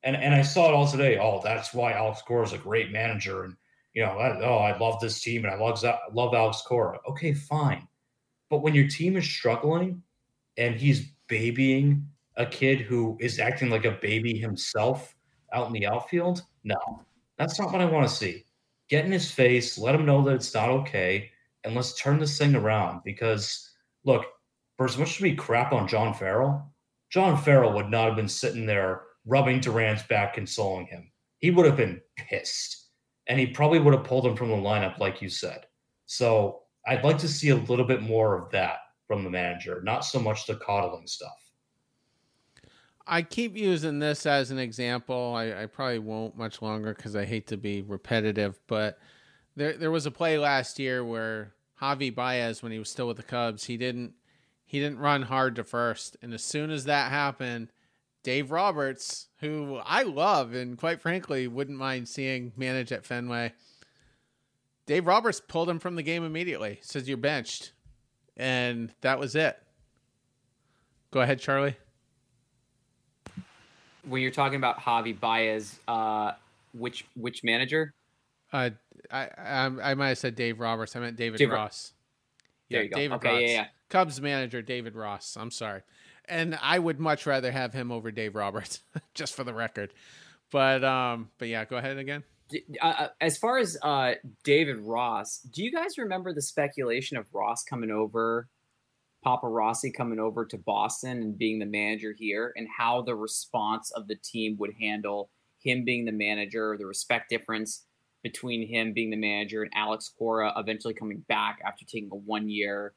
And, and I saw it all today. Oh, that's why Alex Cora is a great manager. And, you know, I, oh, I love this team and I love, love Alex Cora. Okay, fine. But when your team is struggling and he's babying a kid who is acting like a baby himself out in the outfield, no, that's not what I want to see. Get in his face, let him know that it's not okay, and let's turn this thing around. Because, look, for as much as we crap on John Farrell, John Farrell would not have been sitting there rubbing Duran's back, consoling him. He would have been pissed. And he probably would have pulled him from the lineup, like you said. So I'd like to see a little bit more of that from the manager, not so much the coddling stuff. I keep using this as an example. I, I probably won't much longer because I hate to be repetitive, but there there was a play last year where Javi Baez, when he was still with the Cubs, he didn't he didn't run hard to first. And as soon as that happened, Dave Roberts, who I love and quite frankly wouldn't mind seeing manage at Fenway, Dave Roberts pulled him from the game immediately. Says, you're benched. And that was it. Go ahead, Charlie. When you're talking about Javi Baez, uh, which which manager? Uh, I, I I might have said Dave Roberts. I meant David Dave Ross. Ro- yeah, there you go. David okay, Ross. Yeah, yeah. Cubs manager David Ross. I'm sorry. And I would much rather have him over Dave Roberts, just for the record. But, um, but yeah, go ahead again. Uh, as far as uh, David Ross, do you guys remember the speculation of Ross coming over, Papa Rossi coming over to Boston and being the manager here, and how the response of the team would handle him being the manager, the respect difference between him being the manager and Alex Cora eventually coming back after taking a one-year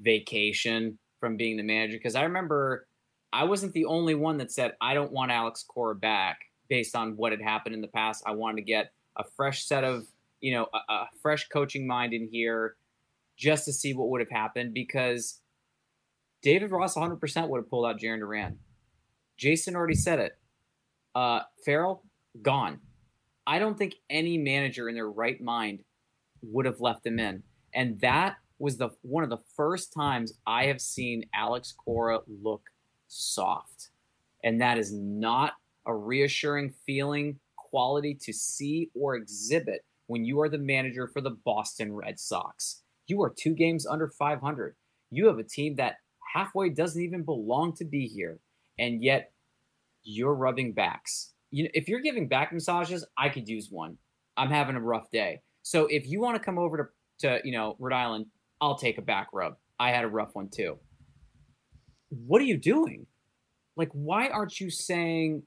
vacation from being the manager? Because I remember I wasn't the only one that said, I don't want Alex Cora back based on what had happened in the past. I wanted to get a fresh set of, you know, a, a fresh coaching mind in here just to see what would have happened, because David Ross one hundred percent would have pulled out Jarren Duran. Jason already said it. Uh, Farrell, gone. I don't think any manager in their right mind would have left him in. And that was the one of the first times I have seen Alex Cora look soft. And that is not a reassuring feeling quality to see or exhibit when you are the manager for the Boston Red Sox. You are two games under five hundred. You have a team that halfway doesn't even belong to be here, and yet you're rubbing backs. You know, if you're giving back massages, I could use one. I'm having a rough day. So if you want to come over to, to you know, Rhode Island, I'll take a back rub. I had a rough one too. What are you doing? Like, why aren't you saying,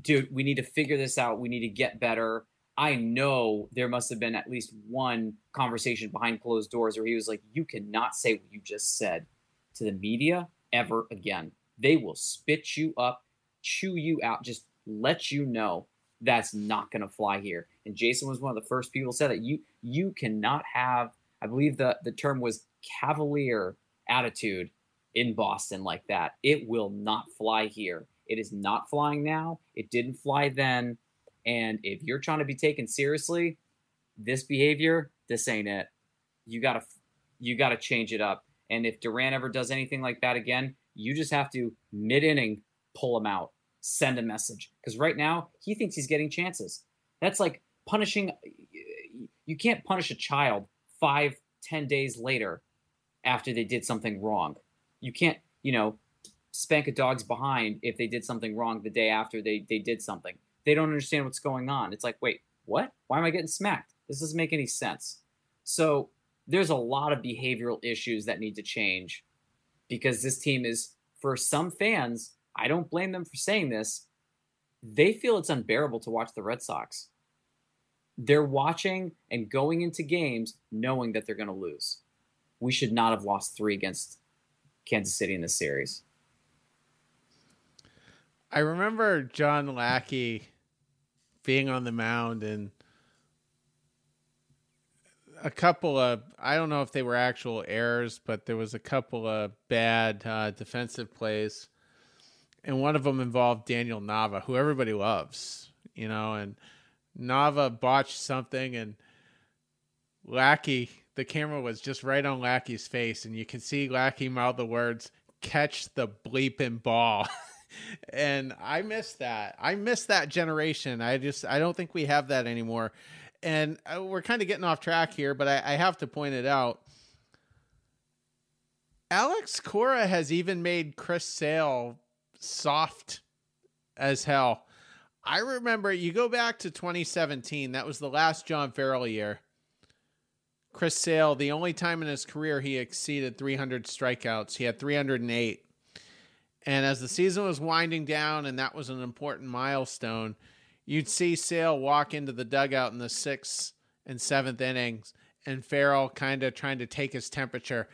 dude, we need to figure this out. We need to get better. I know there must have been at least one conversation behind closed doors where he was like, you cannot say what you just said to the media ever again. They will spit you up, chew you out, just let you know that's not going to fly here. And Jason was one of the first people who said that you you cannot have, I believe the, the term was cavalier attitude in Boston like that. It will not fly here. It is not flying now. It didn't fly then. And if you're trying to be taken seriously, this behavior, this ain't it. You gotta, you gotta change it up. And if Duran ever does anything like that again, you just have to mid-inning pull him out, send a message. Because right now he thinks he's getting chances. That's like punishing. You can't punish a child five, ten days later after they did something wrong. You can't, you know, spank a dog's behind if they did something wrong the day after they, they did something. They don't understand what's going on. It's like, wait, what? Why am I getting smacked? This doesn't make any sense. So there's a lot of behavioral issues that need to change because this team is, for some fans, I don't blame them for saying this, they feel it's unbearable to watch the Red Sox. They're watching and going into games knowing that they're going to lose. We should not have lost three against Kansas City in this series. I remember John Lackey being on the mound and a couple of, I don't know if they were actual errors, but there was a couple of bad uh, defensive plays. And one of them involved Daniel Nava, who everybody loves, you know, and Nava botched something and Lackey, the camera was just right on Lackey's face. And you can see Lackey mouth the words, catch the bleeping ball. And I miss that. I miss that generation. I just, I don't think we have that anymore. And we're kind of getting off track here, but I, I have to point it out. Alex Cora has even made Chris Sale soft as hell. I remember you go back to twenty seventeen. That was the last John Farrell year. Chris Sale, the only time in his career he exceeded three hundred strikeouts. He had three hundred eight. And as the season was winding down, and that was an important milestone, you'd see Sale walk into the dugout in the sixth and seventh innings, and Farrell kind of trying to take his temperature,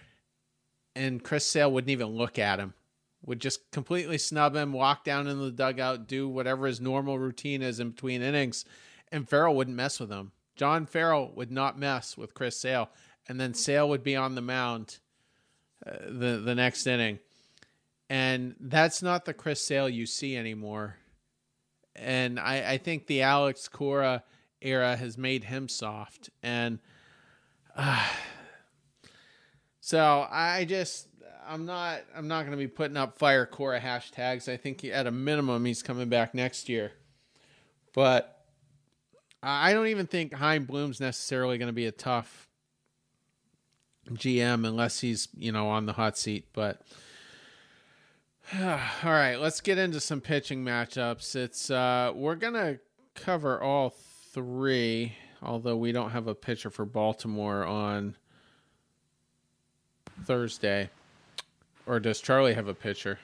and Chris Sale wouldn't even look at him, would just completely snub him, walk down into the dugout, do whatever his normal routine is in between innings, and Farrell wouldn't mess with him. John Farrell would not mess with Chris Sale, and then Sale would be on the mound uh, the, the next inning. And that's not the Chris Sale you see anymore. And I, I think the Alex Cora era has made him soft. And uh, so I just, I'm not, I'm not going to be putting up fire Cora hashtags. I think he, at a minimum, he's coming back next year, but I don't even think Chaim Bloom's necessarily going to be a tough G M unless he's, you know, on the hot seat, but all right, let's get into some pitching matchups. It's uh, we're going to cover all three, although we don't have a pitcher for Baltimore on Thursday. Or does Charlie have a pitcher?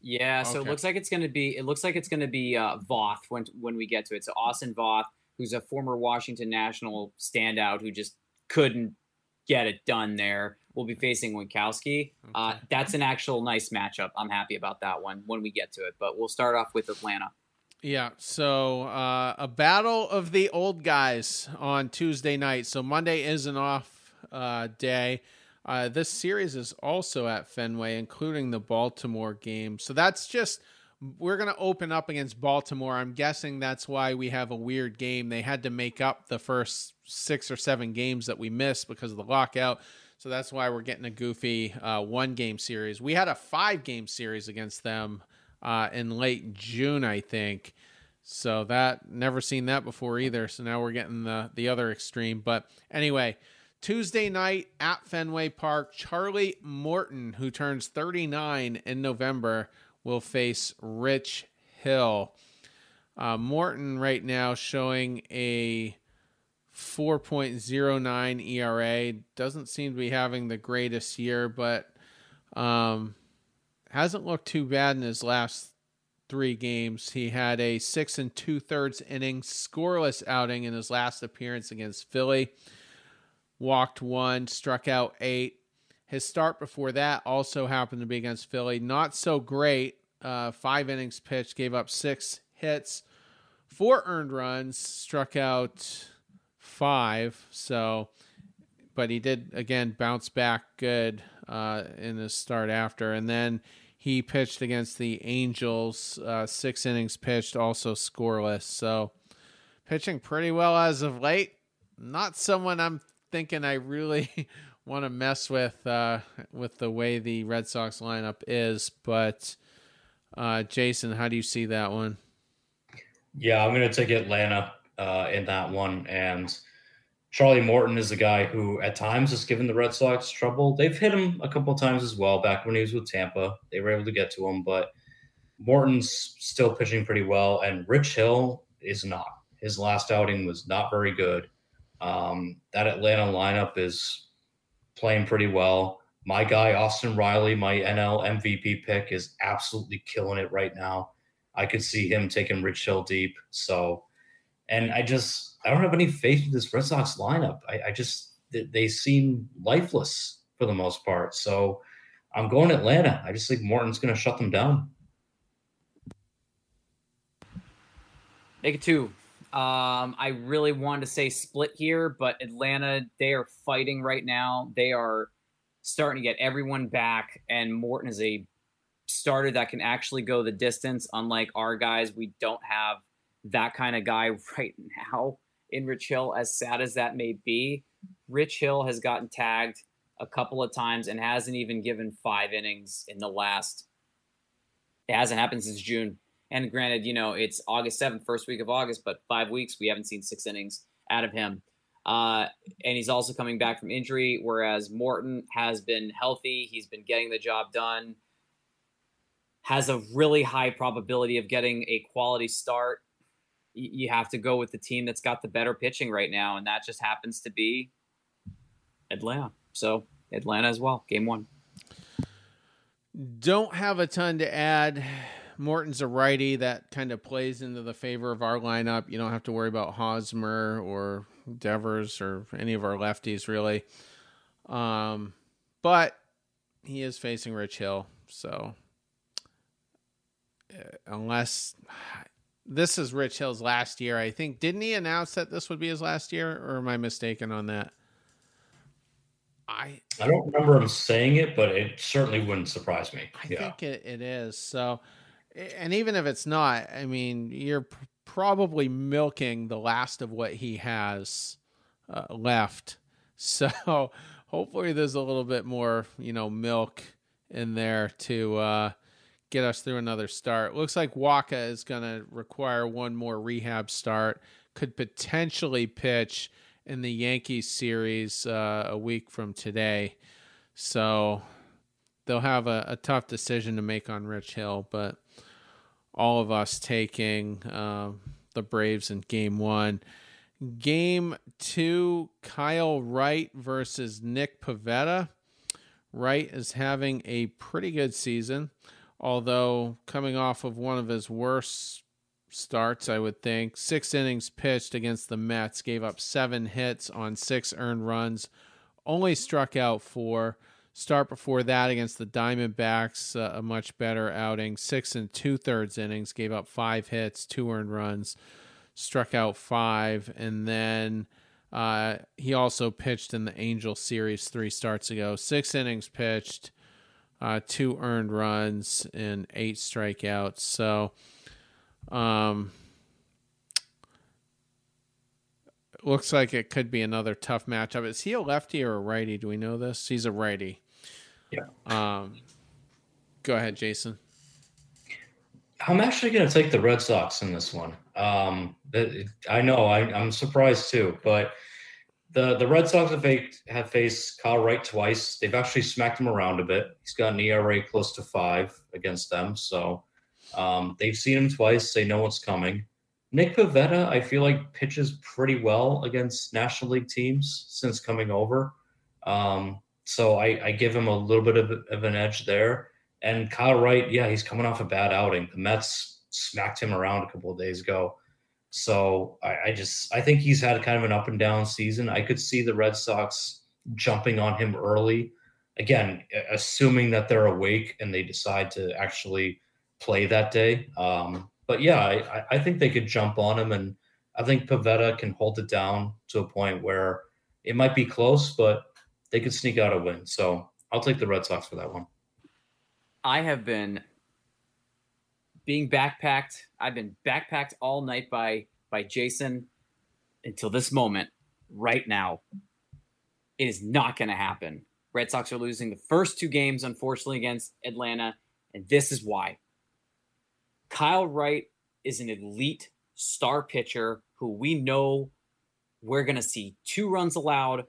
Yeah, so okay. It looks like it's going to be it looks like it's going to be uh, Voth when when we get to it. So Austin Voth, who's a former Washington National standout who just couldn't get it done there. We'll be facing Winckowski. Okay. Uh, that's an actual nice matchup. I'm happy about that one when we get to it, but we'll start off with Atlanta. Yeah. So uh, a battle of the old guys on Tuesday night. So Monday is an off uh, day. Uh, this series is also at Fenway, including the Baltimore game. So that's just, we're going to open up against Baltimore. I'm guessing that's why we have a weird game. They had to make up the first six or seven games that we missed because of the lockout. So that's why we're getting a goofy uh, one-game series. We had a five-game series against them uh, in late June, I think. So that never seen that before either. So now we're getting the, the other extreme. But anyway, Tuesday night at Fenway Park, Charlie Morton, who turns thirty-nine in November, will face Rich Hill. Uh, Morton right now showing a four point oh nine E R A, doesn't seem to be having the greatest year, but um, hasn't looked too bad in his last three games. He had a six and two thirds inning scoreless outing in his last appearance against Philly, walked one, struck out eight. His start before that also happened to be against Philly. Not so great. uh, five innings pitched, gave up six hits, four earned runs, struck out five. So, but he did, again, bounce back good uh, in the start after. And then he pitched against the Angels, uh, six innings pitched, also scoreless. So pitching pretty well as of late. Not someone I'm thinking I really want to mess with uh, with the way the Red Sox lineup is. But, uh, Jason, how do you see that one? Yeah, I'm going to take Atlanta uh, in that one. And Charlie Morton is a guy who at times has given the Red Sox trouble. They've hit him a couple of times as well back when he was with Tampa. They were able to get to him, but Morton's still pitching pretty well, and Rich Hill is not. His last outing was not very good. Um, that Atlanta lineup is playing pretty well. My guy, Austin Riley, my N L M V P pick, is absolutely killing it right now. I could see him taking Rich Hill deep. So, and I just, I don't have any faith in this Red Sox lineup. I, I just, they, they seem lifeless for the most part. So I'm going Atlanta. I just think Morton's going to shut them down. Make it two. Um, I really wanted to say split here, but Atlanta, they are fighting right now. They are starting to get everyone back, and Morton is a starter that can actually go the distance. Unlike our guys, we don't have that kind of guy right now in Rich Hill, as sad as that may be. Rich Hill has gotten tagged a couple of times and hasn't even given five innings in the last. It hasn't happened since June. And granted, you know, it's August seventh, first week of August, but five weeks, we haven't seen six innings out of him. Uh, and he's also coming back from injury, whereas Morton has been healthy. He's been getting the job done, has a really high probability of getting a quality start. You have to go with the team that's got the better pitching right now, and that just happens to be Atlanta. So Atlanta as well, game one. Don't have a ton to add. Morton's a righty. That kind of plays into the favor of our lineup. You don't have to worry about Hosmer or Devers or any of our lefties, really. Um, but he is facing Rich Hill. So unless this is Rich Hill's last year, I think, didn't he announce that this would be his last year, or am I mistaken on that? I, I don't remember him saying it, but it certainly wouldn't surprise me. I yeah. think it, it is. So, and even if it's not, I mean, you're p- probably milking the last of what he has uh, left. So hopefully there's a little bit more, you know, milk in there to uh, get us through another start. Looks like Waka is going to require one more rehab start, could potentially pitch in the Yankees series uh, a week from today. So they'll have a, a tough decision to make on Rich Hill, but all of us taking uh, the Braves in game one. Game two, Kyle Wright versus Nick Pivetta. Wright is having a pretty good season, although coming off of one of his worst starts, I would think. Six innings pitched against the Mets, gave up seven hits on six earned runs, only struck out four. Start before that against the Diamondbacks, uh, a much better outing. Six and two-thirds innings, gave up five hits, two earned runs, struck out five. And then uh, he also pitched in the Angel series three starts ago. Six innings pitched, uh, two earned runs, and eight strikeouts. So um, looks like it could be another tough matchup. Is he a lefty or a righty? Do we know this? He's a righty. Yeah. Um, go ahead, Jason. I'm actually going to take the Red Sox in this one. Um, I know I, I'm surprised too, but the, the Red Sox have, have faced Kyle Wright twice. They've actually smacked him around a bit. He's got an E R A close to five against them. So um, they've seen him twice. They know what's coming. Nick Pivetta, I feel like, pitches pretty well against National League teams since coming over. Um, So I, I give him a little bit of, of an edge there. And Kyle Wright, yeah, he's coming off a bad outing. The Mets smacked him around a couple of days ago. So I, I just I think he's had kind of an up and down season. I could see the Red Sox jumping on him early. Again, assuming that they're awake and they decide to actually play that day. Um, but yeah, I, I think they could jump on him, and I think Pivetta can hold it down to a point where it might be close, but they could sneak out a win. So I'll take the Red Sox for that one. I have been being backpacked. I've been backpacked all night by, by Jason until this moment right now. It is not going to happen. Red Sox are losing the first two games, unfortunately, against Atlanta. And this is why. Kyle Wright is an elite star pitcher who we know we're going to see two runs allowed,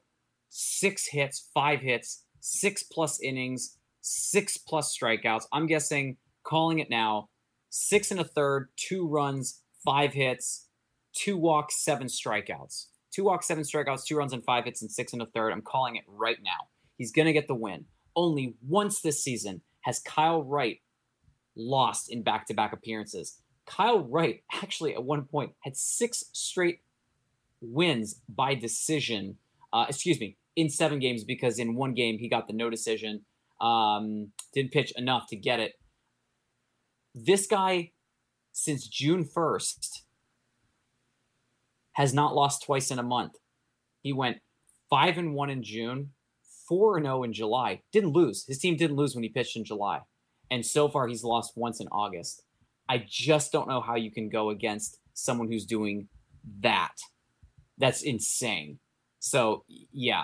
six hits, five hits, six plus innings, six plus strikeouts. I'm guessing, calling it now, six and a third, two runs, five hits, two walks, seven strikeouts. Two walks, seven strikeouts, two runs and five hits, and six and a third. I'm calling it right now. He's going to get the win. Only once this season has Kyle Wright lost in back-to-back appearances. Kyle Wright actually at one point had six straight wins by decision. Uh, excuse me, in seven games, because in one game he got the no decision. Um, didn't pitch enough to get it. This guy, since June first, has not lost twice in a month. He went five and one in June, four and zero in July. Didn't lose. His team didn't lose when he pitched in July. And so far, he's lost once in August. I just don't know how you can go against someone who's doing that. That's insane. So, yeah,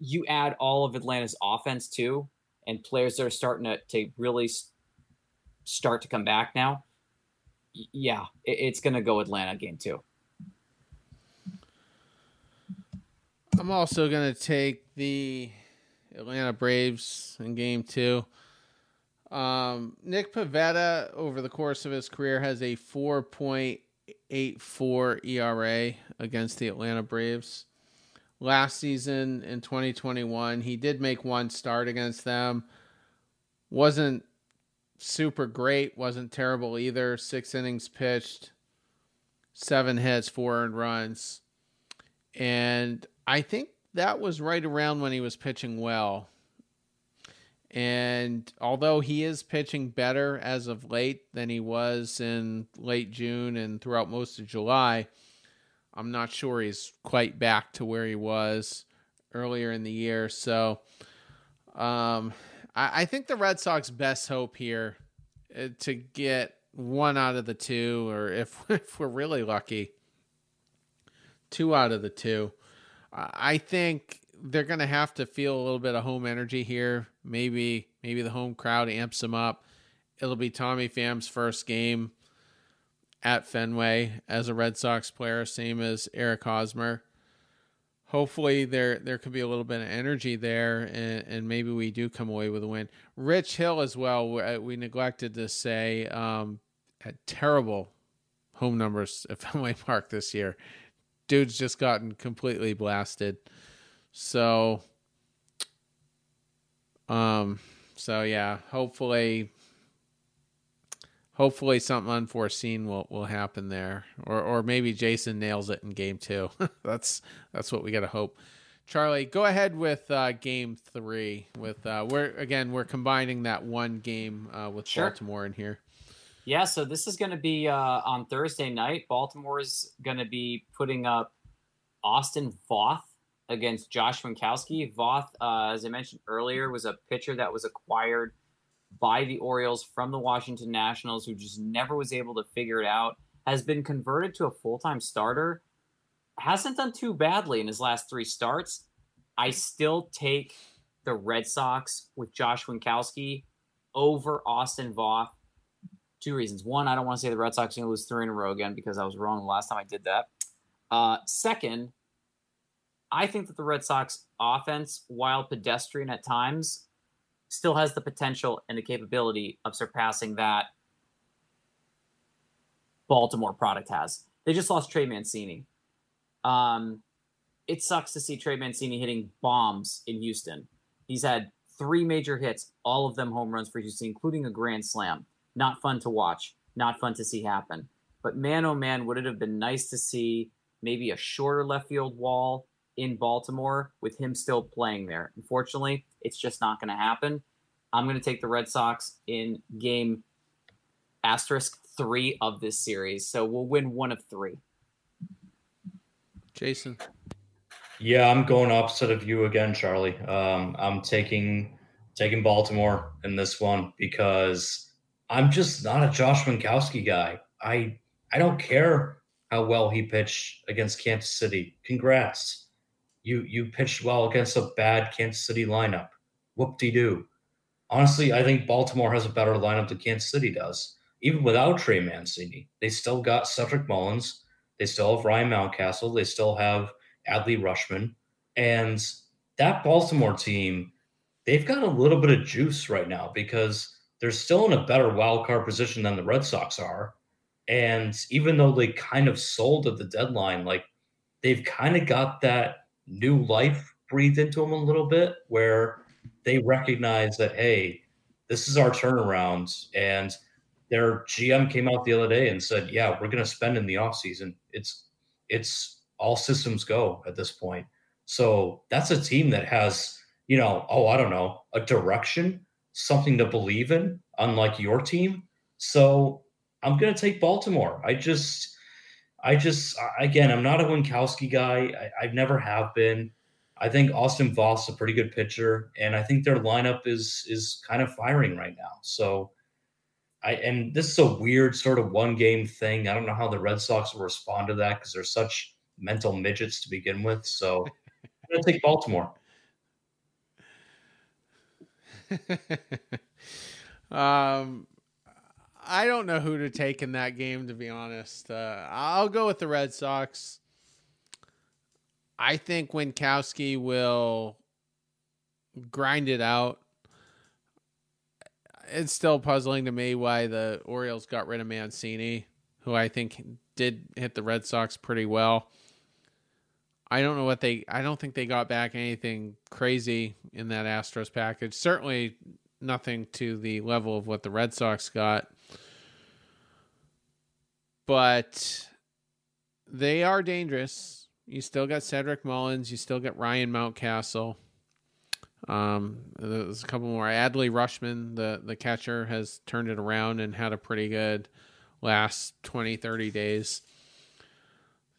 you add all of Atlanta's offense, too, and players that are starting to, to really start to come back now. Yeah, it's going to go Atlanta game two. I'm also going to take the Atlanta Braves in game two. Um, Nick Pivetta, over the course of his career, has a four point eight four E R A against the Atlanta Braves. Last season in twenty twenty-one, he did make one start against them. Wasn't super great, wasn't terrible either. Six innings pitched, seven hits, four earned runs. And I think that was right around when he was pitching well. And although he is pitching better as of late than he was in late June and throughout most of July, I'm not sure he's quite back to where he was earlier in the year. So um, I, I think the Red Sox best hope here uh, to get one out of the two, or if, if we're really lucky, two out of the two. I think they're going to have to feel a little bit of home energy here. Maybe maybe the home crowd amps them up. It'll be Tommy Pham's first game at Fenway as a Red Sox player, same as Eric Hosmer. Hopefully there there could be a little bit of energy there, and, and maybe we do come away with a win. Rich Hill as well, we neglected to say, um, had terrible home numbers at Fenway Park this year. Dude's just gotten completely blasted. So, um, so yeah, hopefully, hopefully something unforeseen will, will happen there, or, or maybe Jason nails it in game two. that's, that's what we got to hope. Charlie, go ahead with, uh, game three with, uh, we're, again, we're combining that one game, uh, with sure. Baltimore in here. Yeah, so this is going to be uh, on Thursday night. Baltimore is going to be putting up Austin Voth against Josh Winckowski. Voth, uh, as I mentioned earlier, was a pitcher that was acquired by the Orioles from the Washington Nationals, who just never was able to figure it out, has been converted to a full-time starter, hasn't done too badly in his last three starts. I still take the Red Sox with Josh Winckowski over Austin Voth. Two reasons. One, I don't want to say the Red Sox are going to lose three in a row again, because I was wrong the last time I did that. Uh, second, I think that the Red Sox offense, while pedestrian at times, still has the potential and the capability of surpassing that Baltimore product has. They just lost Trey Mancini. Um, it sucks to see Trey Mancini hitting bombs in Houston. He's had three major hits, all of them home runs for Houston, including a grand slam. Not fun to watch, not fun to see happen. But man, oh man, would it have been nice to see maybe a shorter left field wall in Baltimore with him still playing there. Unfortunately, it's just not going to happen. I'm going to take the Red Sox in game asterisk three of this series. So we'll win one of three. Jason. Yeah, I'm going opposite of you again, Charlie. Um, I'm taking taking Baltimore in this one because I'm just not a Josh Winckowski guy. I I don't care how well he pitched against Kansas City. Congrats. You you pitched well against a bad Kansas City lineup. Whoop-de-doo. Honestly, I think Baltimore has a better lineup than Kansas City does. Even without Trey Mancini, they still got Cedric Mullins. They still have Ryan Mountcastle. They still have Adley Rushman. And that Baltimore team, they've got a little bit of juice right now because they're still in a better wild card position than the Red Sox are. And even though they kind of sold at the deadline, like they've kind of got that new life breathed into them a little bit where they recognize that, hey, this is our turnaround. And their G M came out the other day and said, yeah, we're going to spend in the offseason. It's, it's, all systems go at this point. So that's a team that has, you know, oh, I don't know, a direction, something to believe in, unlike your team. So I'm going to take Baltimore. I just, I just, again, I'm not a Winckowski guy. I, I never have been. I think Austin Voth's a pretty good pitcher, and I think their lineup is is kind of firing right now. So I, and this is a weird sort of one-game thing. I don't know how the Red Sox will respond to that because they're such mental midgets to begin with. So I'm going to take Baltimore. um, I don't know who to take in that game, to be honest. Uh, I'll go with the Red Sox. I think Winckowski will grind it out. It's still puzzling to me why the Orioles got rid of Mancini, who I think did hit the Red Sox pretty well. I don't know what they, I don't think they got back anything crazy in that Astros package. Certainly nothing to the level of what the Red Sox got, but they are dangerous. You still got Cedric Mullins. You still got Ryan Mountcastle. Um, there's a couple more. Adley Rushman, the, the catcher, has turned it around and had a pretty good last twenty, thirty days.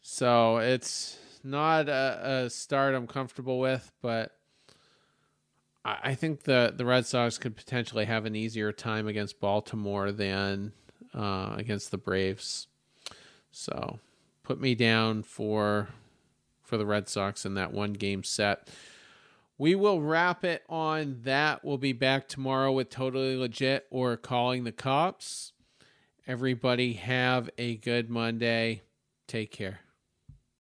So it's not a, a start I'm comfortable with, but I, I think the, the Red Sox could potentially have an easier time against Baltimore than uh, against the Braves. So put me down for, for the Red Sox in that one game set. We will wrap it on that. We'll be back tomorrow with Totally Legit or Calling the Cops. Everybody have a good Monday. Take care.